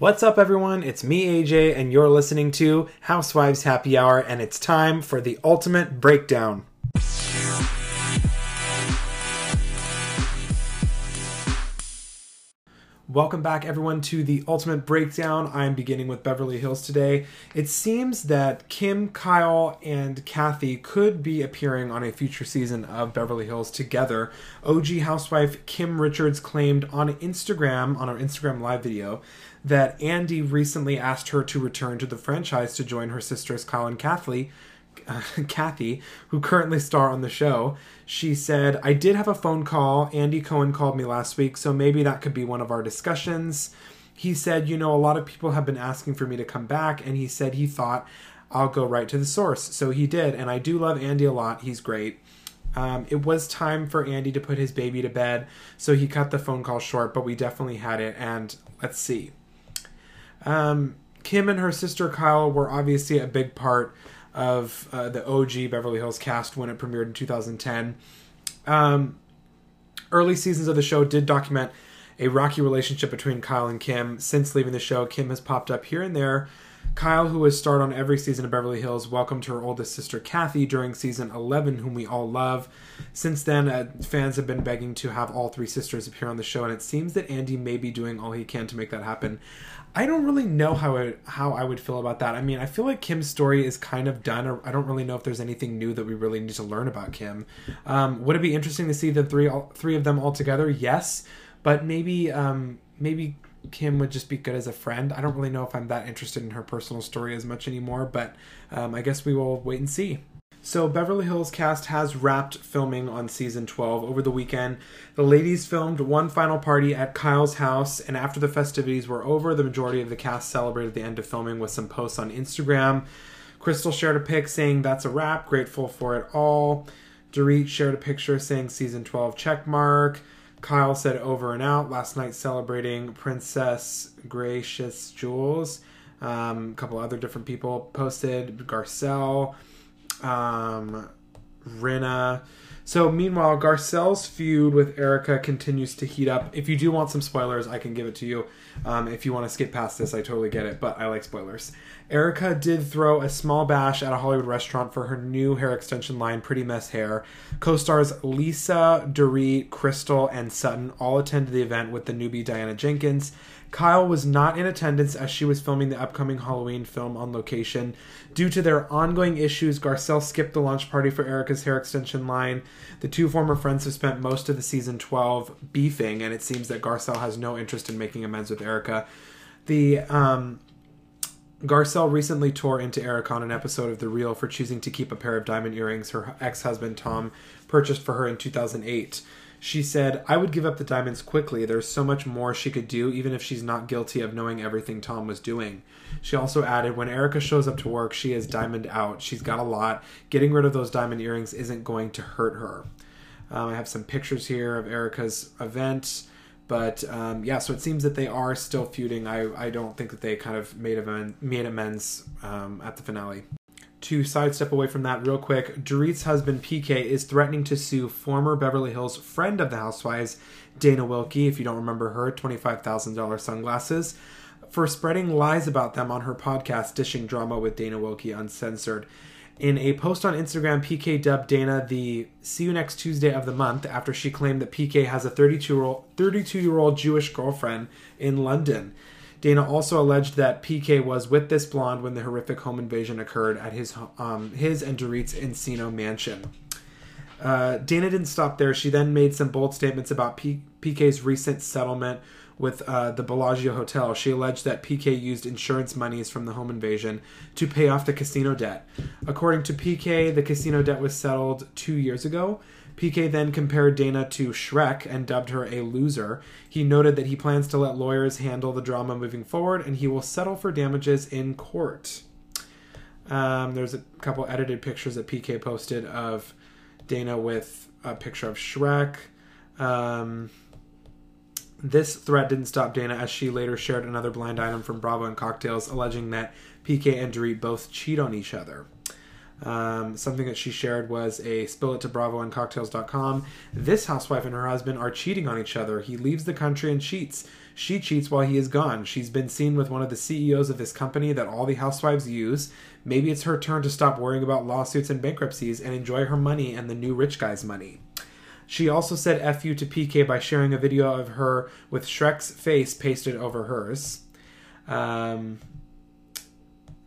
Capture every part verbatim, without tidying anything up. What's up, everyone? It's me, A J, and you're listening to Housewives Happy Hour, and it's time for the ultimate breakdown. Welcome back, everyone, to the ultimate breakdown. I'm beginning with Beverly Hills today. It seems that Kim, Kyle, and Kathy could be appearing on a future season of Beverly Hills together. O G housewife Kim Richards claimed on Instagram, on our Instagram live video, that Andy recently asked her to return to the franchise to join her sisters Kyle and Kathy, uh, Kathy, who currently star on the show. She said, "I did have a phone call. Andy Cohen called me last week, so maybe that could be one of our discussions. He said, you know, a lot of people have been asking for me to come back, and he said he thought I'll go right to the source. So he did, and I do love Andy a lot. He's great. Um, it was time for Andy to put his baby to bed, so he cut the phone call short, but we definitely had it, and let's see." Um, Kim and her sister Kyle were obviously a big part of uh, the O G Beverly Hills cast when it premiered in two thousand ten. Um, early seasons of the show did document a rocky relationship between Kyle and Kim. Since leaving the show, Kim has popped up here and there. Kyle, who has starred on every season of Beverly Hills, welcomed her oldest sister Kathy during season eleven, whom we all love. Since then, uh, fans have been begging to have all three sisters appear on the show, and it seems that Andy may be doing all he can to make that happen. I don't really know how I, how I would feel about that. I mean, I feel like Kim's story is kind of done. Or I don't really know if there's anything new that we really need to learn about Kim. Um, would it be interesting to see the three all, three of them all together? Yes, but maybe um, maybe Kim would just be good as a friend. I don't really know if I'm that interested in her personal story as much anymore, but um, I guess we will wait and see. So Beverly Hills cast has wrapped filming on season twelve over the weekend. The ladies filmed one final party at Kyle's house, and after the festivities were over, the majority of the cast celebrated the end of filming with some posts on Instagram. Crystal shared a pic saying, "That's a wrap, grateful for it all." Dorit shared a picture saying season twelve checkmark. Kyle said, "Over and out, last night celebrating Princess Gracious Jewels." Um, a couple other different people posted, Garcelle, um Rinna. So meanwhile, Garcelle's feud with Erica continues to heat up. If you do want some spoilers, I can give it to you. Um, if you want to skip past this, I totally get it, but I like spoilers. Erica did throw a small bash at a Hollywood restaurant for her new hair extension line, Pretty Mess Hair. Co-stars Lisa, Dorit, Crystal, and Sutton all attended the event with the newbie Diana Jenkins. Kyle was not in attendance as she was filming the upcoming Halloween film on location. Due to their ongoing issues, Garcelle skipped the launch party for Erica's hair extension line. The two former friends have spent most of the season twelve beefing, and it seems that Garcelle has no interest in making amends with Erica. The um, Garcelle recently tore into Erica on an episode of The Real for choosing to keep a pair of diamond earrings her ex-husband Tom purchased for her in two thousand eight. She said, "I would give up the diamonds quickly. There's so much more she could do, even if she's not guilty of knowing everything Tom was doing." She also added, "When Erica shows up to work, she is diamond out. She's got a lot. Getting rid of those diamond earrings isn't going to hurt her." Um, I have some pictures here of Erica's event. But um, yeah, so it seems that they are still feuding. I, I don't think that they kind of made, amen, made amends um, at the finale. To sidestep away from that real quick, Dorit's husband, P K, is threatening to sue former Beverly Hills friend of the Housewives, Dana Wilkie, if you don't remember her, twenty-five thousand dollars sunglasses, for spreading lies about them on her podcast, Dishing Drama with Dana Wilkie Uncensored. In a post on Instagram, P K dubbed Dana the "See You Next Tuesday" of the month after she claimed that P K has a thirty-two-year-old Jewish girlfriend in London. Dana also alleged that P K was with this blonde when the horrific home invasion occurred at his um, his and Dorit's Encino mansion. Uh, Dana didn't stop there. She then made some bold statements about P- PK's recent settlement with uh, the Bellagio Hotel. She alleged that P K used insurance monies from the home invasion to pay off the casino debt. According to P K, the casino debt was settled two years ago. P K then compared Dana to Shrek and dubbed her a loser. He noted that he plans to let lawyers handle the drama moving forward, and he will settle for damages in court. Um, there's a couple edited pictures that P K posted of Dana with a picture of Shrek. Um, this threat didn't stop Dana, as she later shared another blind item from Bravo and Cocktails alleging that P K and Dorit both cheat on each other. Um, something that she shared was a spill it to Bravo and Cocktails dot com. This housewife and her husband are cheating on each other. He leaves the country and cheats. She cheats while he is gone. She's been seen with one of the C E Os of this company that all the housewives use. Maybe it's her turn to stop worrying about lawsuits and bankruptcies and enjoy her money and the new rich guy's money. She also said F you to P K by sharing a video of her with Shrek's face pasted over hers. Um...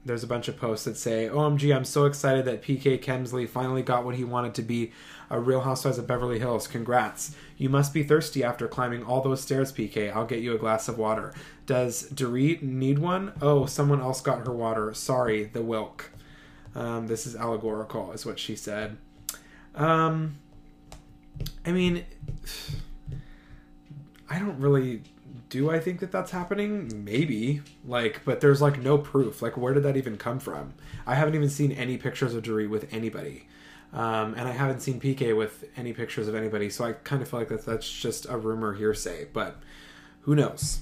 There's a bunch of posts that say, O M G, I'm so excited that P K Kemsley finally got what he wanted to be, a Real Housewives of Beverly Hills. Congrats. You must be thirsty after climbing all those stairs, P K. I'll get you a glass of water. Does Dorit need one? Oh, someone else got her water. Sorry, the Wilk. Um, this is allegorical, is what she said. Um, I mean, I don't really... Do I think that that's happening? Maybe. Like, but there's like no proof. Like, where did that even come from? I haven't even seen any pictures of Dorit with anybody. Um, and I haven't seen P K with any pictures of anybody. So I kind of feel like that that's just a rumor hearsay, but who knows?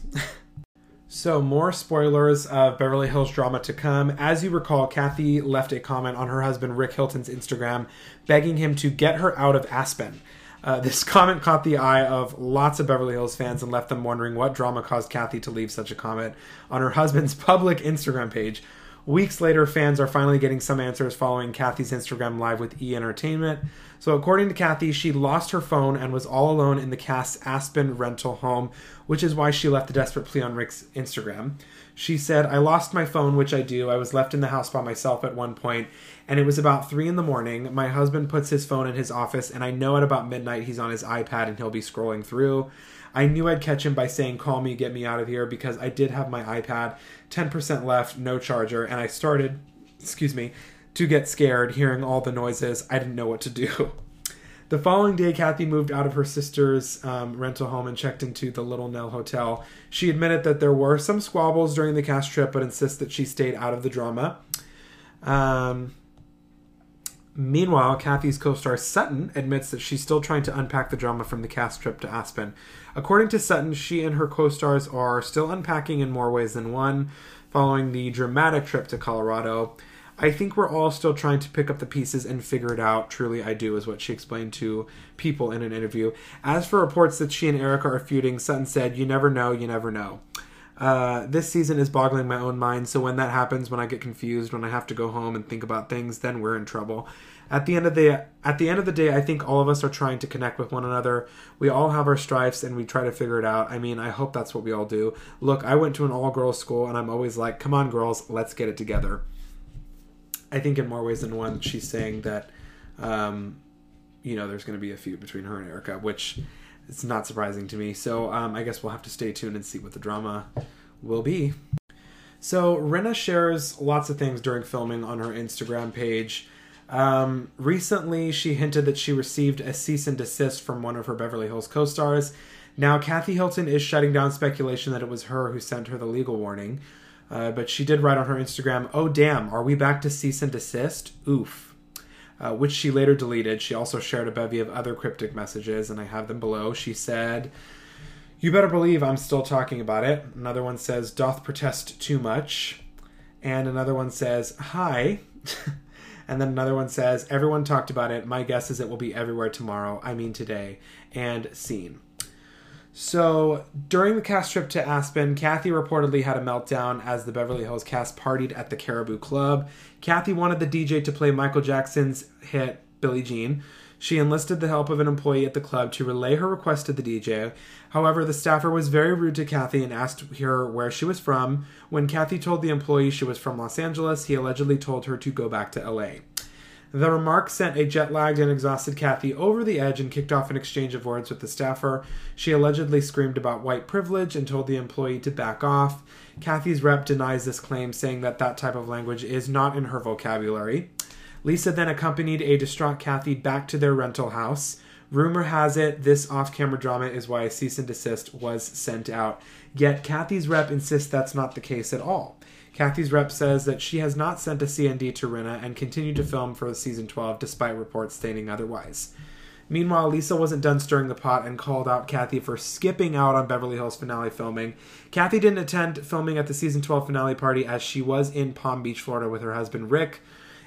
So more spoilers of Beverly Hills drama to come. As you recall, Kathy left a comment on her husband, Rick Hilton's Instagram, begging him to get her out of Aspen. Uh, this comment caught the eye of lots of Beverly Hills fans and left them wondering what drama caused Kathy to leave such a comment on her husband's public Instagram page. Weeks later, fans are finally getting some answers following Kathy's Instagram live with E! Entertainment. So according to Kathy, she lost her phone and was all alone in the cast's Aspen rental home, which is why she left a desperate plea on Rick's Instagram. She said, I lost my phone, which I do. I was left in the house by myself at one point, and it was about three in the morning. My husband puts his phone in his office, and I know at about midnight he's on his iPad and he'll be scrolling through. I knew I'd catch him by saying, call me, get me out of here, because I did have my iPad, ten percent left, no charger, and I started, excuse me, to get scared, hearing all the noises. I didn't know what to do. The following day, Kathy moved out of her sister's um, rental home and checked into the Little Nell Hotel. She admitted that there were some squabbles during the cast trip, but insists that she stayed out of the drama. Um... Meanwhile, Kathy's co-star Sutton admits that she's still trying to unpack the drama from the cast trip to Aspen. According to Sutton, she and her co-stars are still unpacking in more ways than one following the dramatic trip to Colorado. I think we're all still trying to pick up the pieces and figure it out. Truly, I do, is what she explained to People in an interview. As for reports that she and Erica are feuding, Sutton said, you never know, you never know. Uh, this season is boggling my own mind, so when that happens, when I get confused, when I have to go home and think about things, then we're in trouble. At the end of the at the end of the day, I think all of us are trying to connect with one another. We all have our strifes, and we try to figure it out. I mean, I hope that's what we all do. Look, I went to an all-girls school, and I'm always like, come on, girls, let's get it together. I think in more ways than one, she's saying that, um, you know, there's going to be a feud between her and Erica, which... It's not surprising to me. So um, I guess we'll have to stay tuned and see what the drama will be. So Rinna shares lots of things during filming on her Instagram page. Um, recently, she hinted that she received a cease and desist from one of her Beverly Hills co-stars. Now, Kathy Hilton is shutting down speculation that it was her who sent her the legal warning. Uh, but she did write on her Instagram, oh, damn, are we back to cease and desist? Oof. Uh, which she later deleted. She also shared a bevy of other cryptic messages, and I have them below. She said, you better believe I'm still talking about it. Another one says, doth protest too much. And another one says, hi. And then another one says, everyone talked about it. My guess is it will be everywhere tomorrow. I mean today. And scene. So during the cast trip to Aspen, Kathy reportedly had a meltdown as the Beverly Hills cast partied at the Caribou Club. Kathy wanted the D J to play Michael Jackson's hit, Billie Jean. She enlisted the help of an employee at the club to relay her request to the D J. However, the staffer was very rude to Kathy and asked her where she was from. When Kathy told the employee she was from Los Angeles, he allegedly told her to go back to L A. The remark sent a jet-lagged and exhausted Kathy over the edge and kicked off an exchange of words with the staffer. She allegedly screamed about white privilege and told the employee to back off. Kathy's rep denies this claim, saying that that type of language is not in her vocabulary. Lisa then accompanied a distraught Kathy back to their rental house. Rumor has it this off-camera drama is why a cease and desist was sent out. Yet Kathy's rep insists that's not the case at all. Kathy's rep says that she has not sent a C and D to Rinna and continued to film for Season twelve despite reports stating otherwise. Meanwhile, Lisa wasn't done stirring the pot and called out Kathy for skipping out on Beverly Hills finale filming. Kathy didn't attend filming at the Season twelve finale party as she was in Palm Beach, Florida with her husband Rick.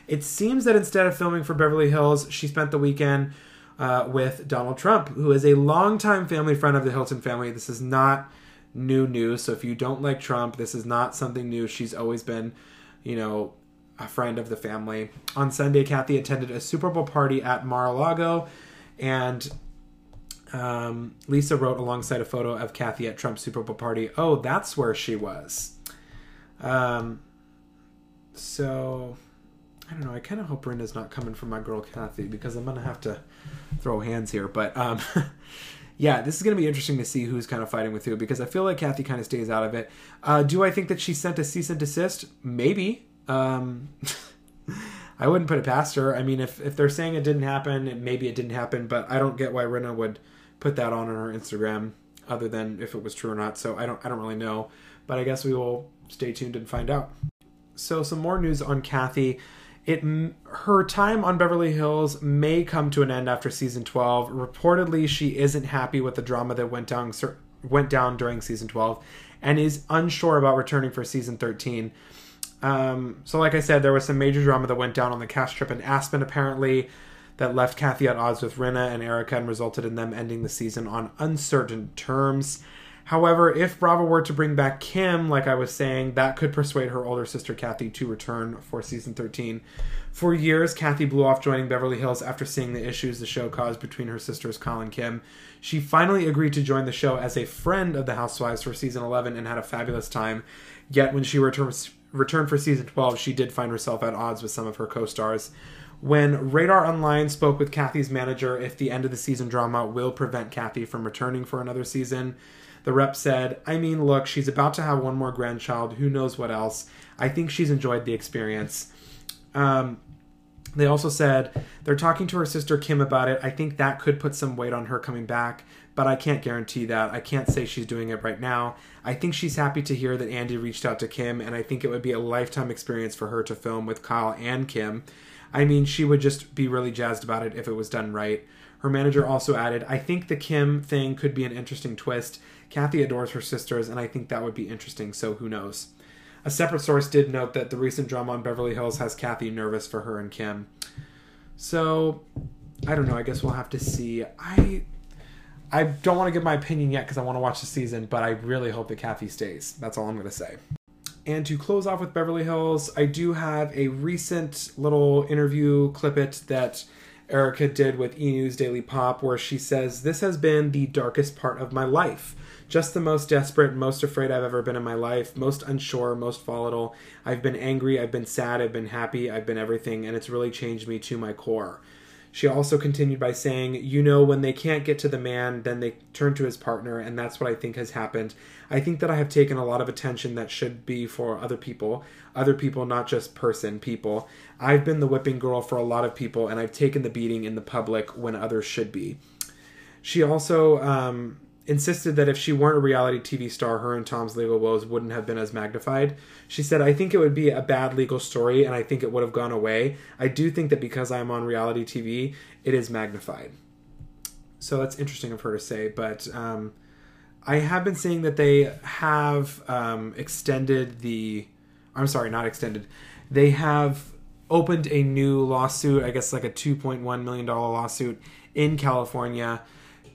It seems that instead of filming for Beverly Hills, she spent the weekend uh, with Donald Trump, who is a longtime family friend of the Hilton family. This is not new news. So if you don't like Trump, this is not something new. She's always been, you know, a friend of the family. On Sunday, Kathy attended a Super Bowl party at Mar-a-Lago, and um, Lisa wrote alongside a photo of Kathy at Trump's Super Bowl party, "Oh, that's where she was." Um, so I don't know. I kind of hope Rinna's not coming for my girl Kathy, because I'm going to have to throw hands here. But um, yeah, this is going to be interesting to see who's kind of fighting with who, because I feel like Kathy kind of stays out of it. Uh, do I think that she sent a cease and desist? Maybe. Um, I wouldn't put it past her. I mean, if, if they're saying it didn't happen, maybe it didn't happen, but I don't get why Rinna would put that on her Instagram, other than if it was true or not. So I don't, I don't really know, but I guess we will stay tuned and find out. So some more news on Kathy. It, her time on Beverly Hills may come to an end after season twelve. Reportedly, she isn't happy with the drama that went down, went down during season twelve, and is unsure about returning for season thirteen. Um, so like I said, there was some major drama that went down on the cast trip in Aspen, apparently, that left Kathy at odds with Rinna and Erica and resulted in them ending the season on uncertain terms. However, if Bravo were to bring back Kim, like I was saying, that could persuade her older sister Kathy to return for season thirteen. For years, Kathy blew off joining Beverly Hills after seeing the issues the show caused between her sisters Kyle and Kim. She finally agreed to join the show as a friend of the Housewives for season eleven and had a fabulous time. Yet when she returns, returned for season twelve, she did find herself at odds with some of her co-stars. When Radar Online spoke with Kathy's manager if the end of the season drama will prevent Kathy from returning for another season, the rep said, "I mean, look, she's about to have one more grandchild. Who knows what else? I think she's enjoyed the experience." Um, they also said they're talking to her sister Kim about it. "I think that could put some weight on her coming back, but I can't guarantee that. I can't say she's doing it right now. I think she's happy to hear that Andy reached out to Kim, and I think it would be a lifetime experience for her to film with Kyle and Kim. I mean, she would just be really jazzed about it if it was done right." Her manager also added, "I think the Kim thing could be an interesting twist. Kathy adores her sisters, and I think that would be interesting, so who knows." A separate source did note that the recent drama on Beverly Hills has Kathy nervous for her and Kim. So, I don't know. I guess we'll have to see. I I don't want to give my opinion yet because I want to watch the season, but I really hope that Kathy stays. That's all I'm going to say. And to close off with Beverly Hills, I do have a recent little interview clip-it that Erica did with E! News Daily Pop, where she says, "This has been the darkest part of my life. Just the most desperate, most afraid I've ever been in my life, most unsure, most volatile. I've been angry, I've been sad, I've been happy, I've been everything, and it's really changed me to my core." She also continued by saying, "You know, when they can't get to the man, then they turn to his partner, and that's what I think has happened. I think that I have taken a lot of attention that should be for other people. Other people, not just person, people. I've been the whipping girl for a lot of people, and I've taken the beating in the public when others should be." She also um, insisted that if she weren't a reality T V star, her and Tom's legal woes wouldn't have been as magnified. She said, "I think it would be a bad legal story, and I think it would have gone away. I do think that because I'm on reality T V, it is magnified." So that's interesting of her to say, but um, I have been seeing that they have um, extended the... I'm sorry, not extended. They have opened a new lawsuit, I guess like a two point one million dollars lawsuit in California,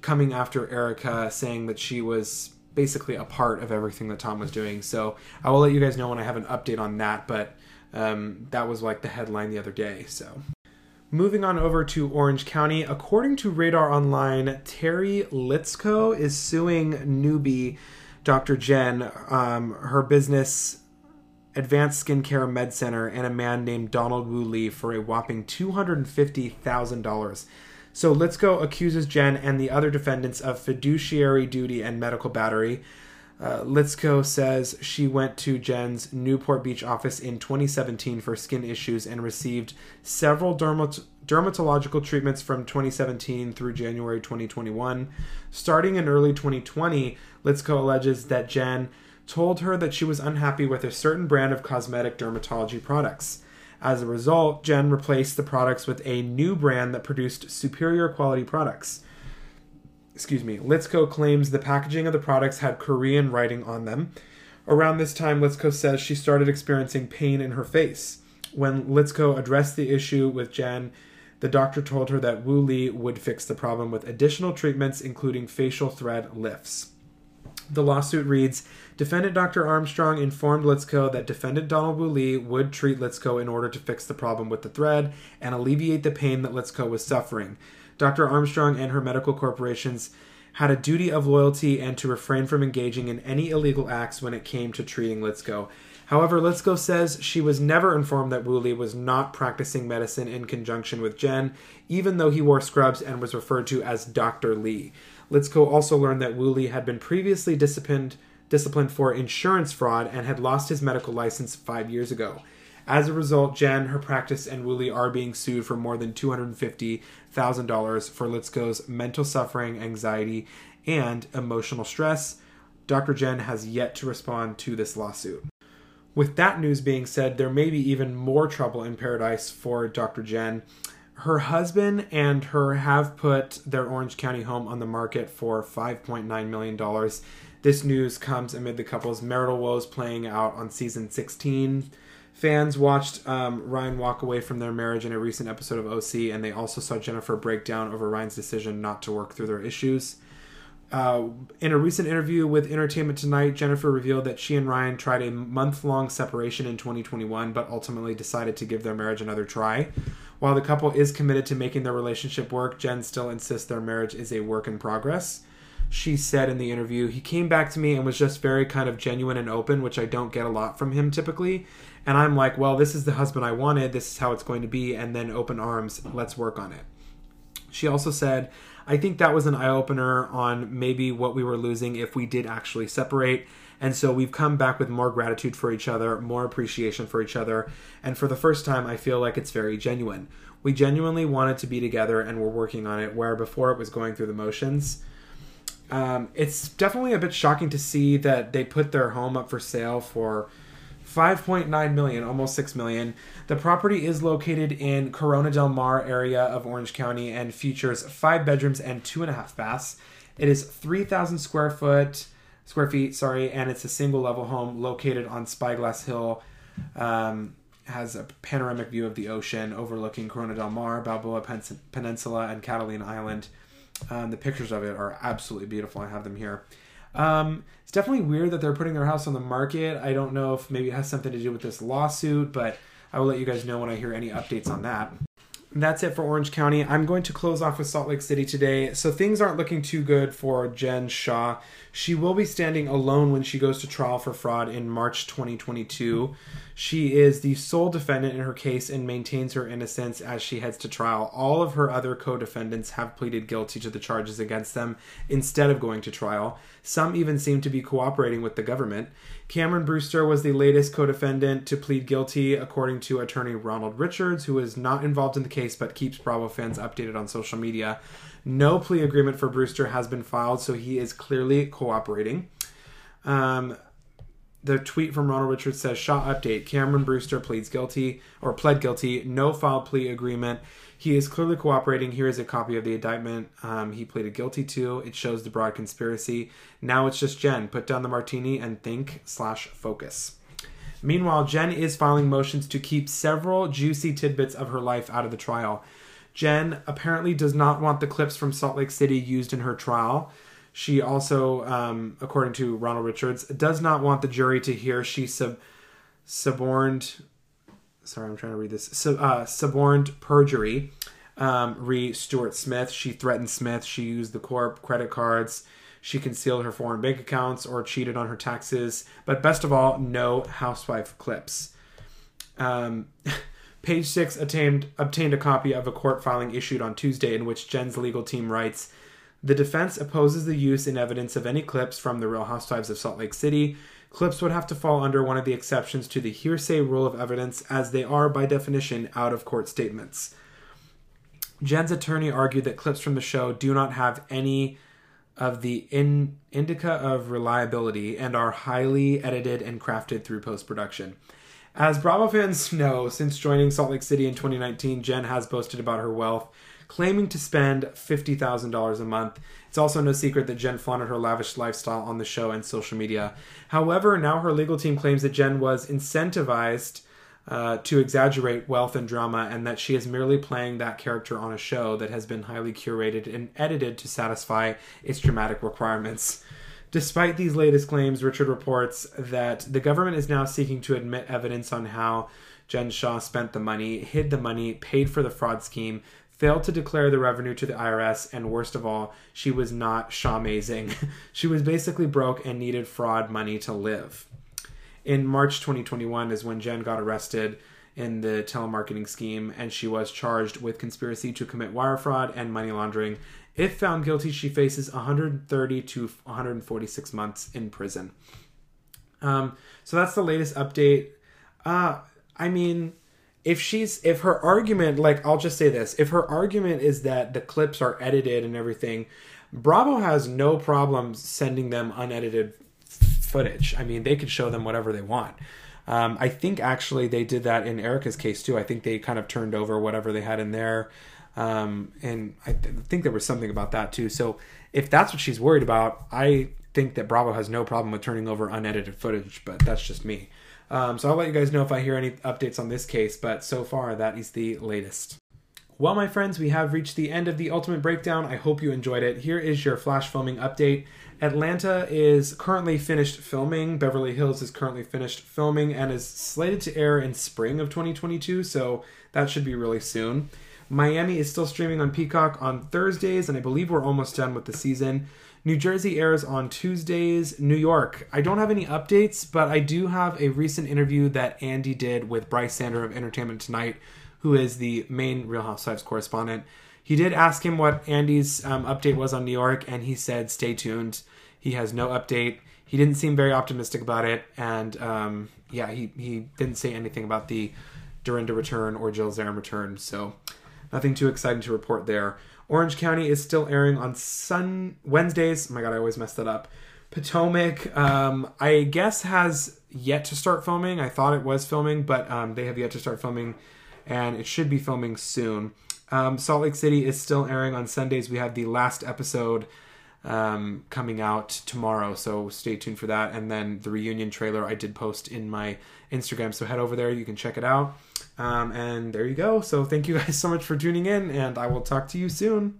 coming after Erica, saying that she was basically a part of everything that Tom was doing. So I will let you guys know when I have an update on that, but um, that was like the headline the other day. So moving on over to Orange County, according to Radar Online, Terry Litzko is suing newbie Doctor Jen, um, her business Advanced Skincare Med Center, and a man named Donald Wu Lee for a whopping two hundred fifty thousand dollars. So Litzko accuses Jen and the other defendants of fiduciary duty and medical battery. Uh, Litzko says she went to Jen's Newport Beach office in twenty seventeen for skin issues and received several dermat- dermatological treatments from twenty seventeen through January twenty twenty-one. Starting in early twenty twenty, Litzko alleges that Jen told her that she was unhappy with a certain brand of cosmetic dermatology products. As a result, Jen replaced the products with a new brand that produced superior quality products. Excuse me. Litzko claims the packaging of the products had Korean writing on them. Around this time, Litzko says she started experiencing pain in her face. When Litzko addressed the issue with Jen, the doctor told her that Wu Lee would fix the problem with additional treatments, including facial thread lifts. The lawsuit reads, Defendant Doctor Armstrong informed Litzko that Defendant Donald Wu Lee would treat Litzko in order to fix the problem with the thread and alleviate the pain that Litzko was suffering. Doctor Armstrong and her medical corporations had a duty of loyalty and to refrain from engaging in any illegal acts when it came to treating Litzko. However, Litzko says she was never informed that Wu Lee was not practicing medicine in conjunction with Jen, even though he wore scrubs and was referred to as Doctor Lee. Litzko also learned that Wu Lee had been previously disciplined, disciplined for insurance fraud and had lost his medical license five years ago. As a result, Jen, her practice, and Wu Lee are being sued for more than two hundred fifty thousand dollars for Litzko's mental suffering, anxiety, and emotional stress. Doctor Jen has yet to respond to this lawsuit. With that news being said, there may be even more trouble in paradise for Doctor Jen. Her husband and her have put their Orange County home on the market for five point nine million dollars. This news comes amid the couple's marital woes playing out on season sixteen. Fans watched um, Ryan walk away from their marriage in a recent episode of O C, and they also saw Jennifer break down over Ryan's decision not to work through their issues. Uh, in a recent interview with Entertainment Tonight, Jennifer revealed that she and Ryan tried a month-long separation in twenty twenty-one, but ultimately decided to give their marriage another try. While the couple is committed to making their relationship work, Jen still insists their marriage is a work in progress. She said in the interview, he came back to me and was just very kind of genuine and open, which I don't get a lot from him typically. And I'm like, well, this is the husband I wanted. This is how it's going to be. And then open arms. Let's work on it. She also said, I think that was an eye-opener on maybe what we were losing if we did actually separate. And so we've come back with more gratitude for each other, more appreciation for each other. And for the first time, I feel like it's very genuine. We genuinely wanted to be together and we're working on it, where before it was going through the motions. Um, it's definitely a bit shocking to see that they put their home up for sale for five point nine million dollars, almost six million dollars. The property is located in Corona Del Mar area of Orange County and features five bedrooms and two and a half baths. It is three thousand square foot, square feet, sorry, and it's a single level home located on Spyglass Hill. Um, has a panoramic view of the ocean overlooking Corona Del Mar, Balboa Peninsula, and Catalina Island. Um, the pictures of it are absolutely beautiful. I have them here. Um, it's definitely weird that they're putting their house on the market. I don't know if maybe it has something to do with this lawsuit, but I will let you guys know when I hear any updates on that. And that's it for Orange County. I'm going to close off with Salt Lake City today. So things aren't looking too good for Jen Shah. She will be standing alone when she goes to trial for fraud in March twenty twenty-two. She is the sole defendant in her case and maintains her innocence as she heads to trial. All of her other co-defendants have pleaded guilty to the charges against them instead of going to trial. Some even seem to be cooperating with the government. Cameron Brewster was the latest co-defendant to plead guilty, according to attorney Ronald Richards, who is not involved in the case but keeps Bravo fans updated on social media. No plea agreement for Brewster has been filed, so he is clearly cooperating. Um... The tweet from Ronald Richards says, Shah update, Cameron Brewster pleads guilty, or pled guilty, no filed plea agreement. He is clearly cooperating. Here is a copy of the indictment um, he pleaded guilty to. It shows the broad conspiracy. Now it's just Jen. Put down the martini and think slash focus. Meanwhile, Jen is filing motions to keep several juicy tidbits of her life out of the trial. Jen apparently does not want the clips from Salt Lake City used in her trial. She also, um, according to Ronald Richards, does not want the jury to hear she sub suborned. Sorry, I'm trying to read this. Sub, uh, suborned perjury. Um, re Stuart Smith. She threatened Smith. She used the corp credit cards. She concealed her foreign bank accounts or cheated on her taxes. But best of all, no housewife clips. Um, Page Six obtained obtained a copy of a court filing issued on Tuesday in which Jen's legal team writes, the defense opposes the use in evidence of any clips from The Real Housewives of Salt Lake City. Clips would have to fall under one of the exceptions to the hearsay rule of evidence, as they are, by definition, out-of-court statements. Jen's attorney argued that clips from the show do not have any of the in- indica of reliability and are highly edited and crafted through post-production. As Bravo fans know, since joining Salt Lake City in twenty nineteen, Jen has boasted about her wealth, claiming to spend fifty thousand dollars a month. It's also no secret that Jen flaunted her lavish lifestyle on the show and social media. However, now her legal team claims that Jen was incentivized uh, to exaggerate wealth and drama, and that she is merely playing that character on a show that has been highly curated and edited to satisfy its dramatic requirements. Despite these latest claims, Richard reports that the government is now seeking to admit evidence on how Jen Shah spent the money, hid the money, paid for the fraud scheme, failed to declare the revenue to the I R S, and worst of all, she was not Shah-mazing. She was basically broke and needed fraud money to live. In March twenty twenty-one is when Jen got arrested in the telemarketing scheme, and she was charged with conspiracy to commit wire fraud and money laundering. If found guilty, she faces one hundred thirty to one hundred forty-six months in prison. Um, so that's the latest update. Uh, I mean, if she's, if her argument, like, I'll just say this, if her argument is that the clips are edited and everything, Bravo has no problem sending them unedited footage. I mean, they could show them whatever they want. Um, I think actually they did that in Erica's case too. I think they kind of turned over whatever they had in there. Um, and I th- think there was something about that too. So if that's what she's worried about, I think that Bravo has no problem with turning over unedited footage, but that's just me. Um, so I'll let you guys know if I hear any updates on this case, but so far that is the latest. Well, my friends, we have reached the end of the Ultimate Breakdown. I hope you enjoyed it. Here is your flash filming update. Atlanta is currently finished filming. Beverly Hills is currently finished filming and is slated to air in spring of twenty twenty-two, so that should be really soon. Miami is still streaming on Peacock on Thursdays, and I believe we're almost done with the season. New Jersey airs on Tuesdays. New York, I don't have any updates, but I do have a recent interview that Andy did with Bryce Sander of Entertainment Tonight, who is the main Real Housewives correspondent. He did ask him what Andy's um, update was on New York, and he said, stay tuned. He has no update. He didn't seem very optimistic about it, and um, yeah, he, he didn't say anything about the Dorinda return or Jill Zarin return, so nothing too exciting to report there. Orange County is still airing on Sun Wednesdays. Oh my God, I always mess that up. Potomac, um, I guess, has yet to start filming. I thought it was filming, but um, they have yet to start filming, and it should be filming soon. Um, Salt Lake City is still airing on Sundays. We have the last episode um, coming out tomorrow, so stay tuned for that. And then the reunion trailer I did post in my Instagram, so head over there. You can check it out. Um, and there you go. So thank you guys so much for tuning in, and I will talk to you soon.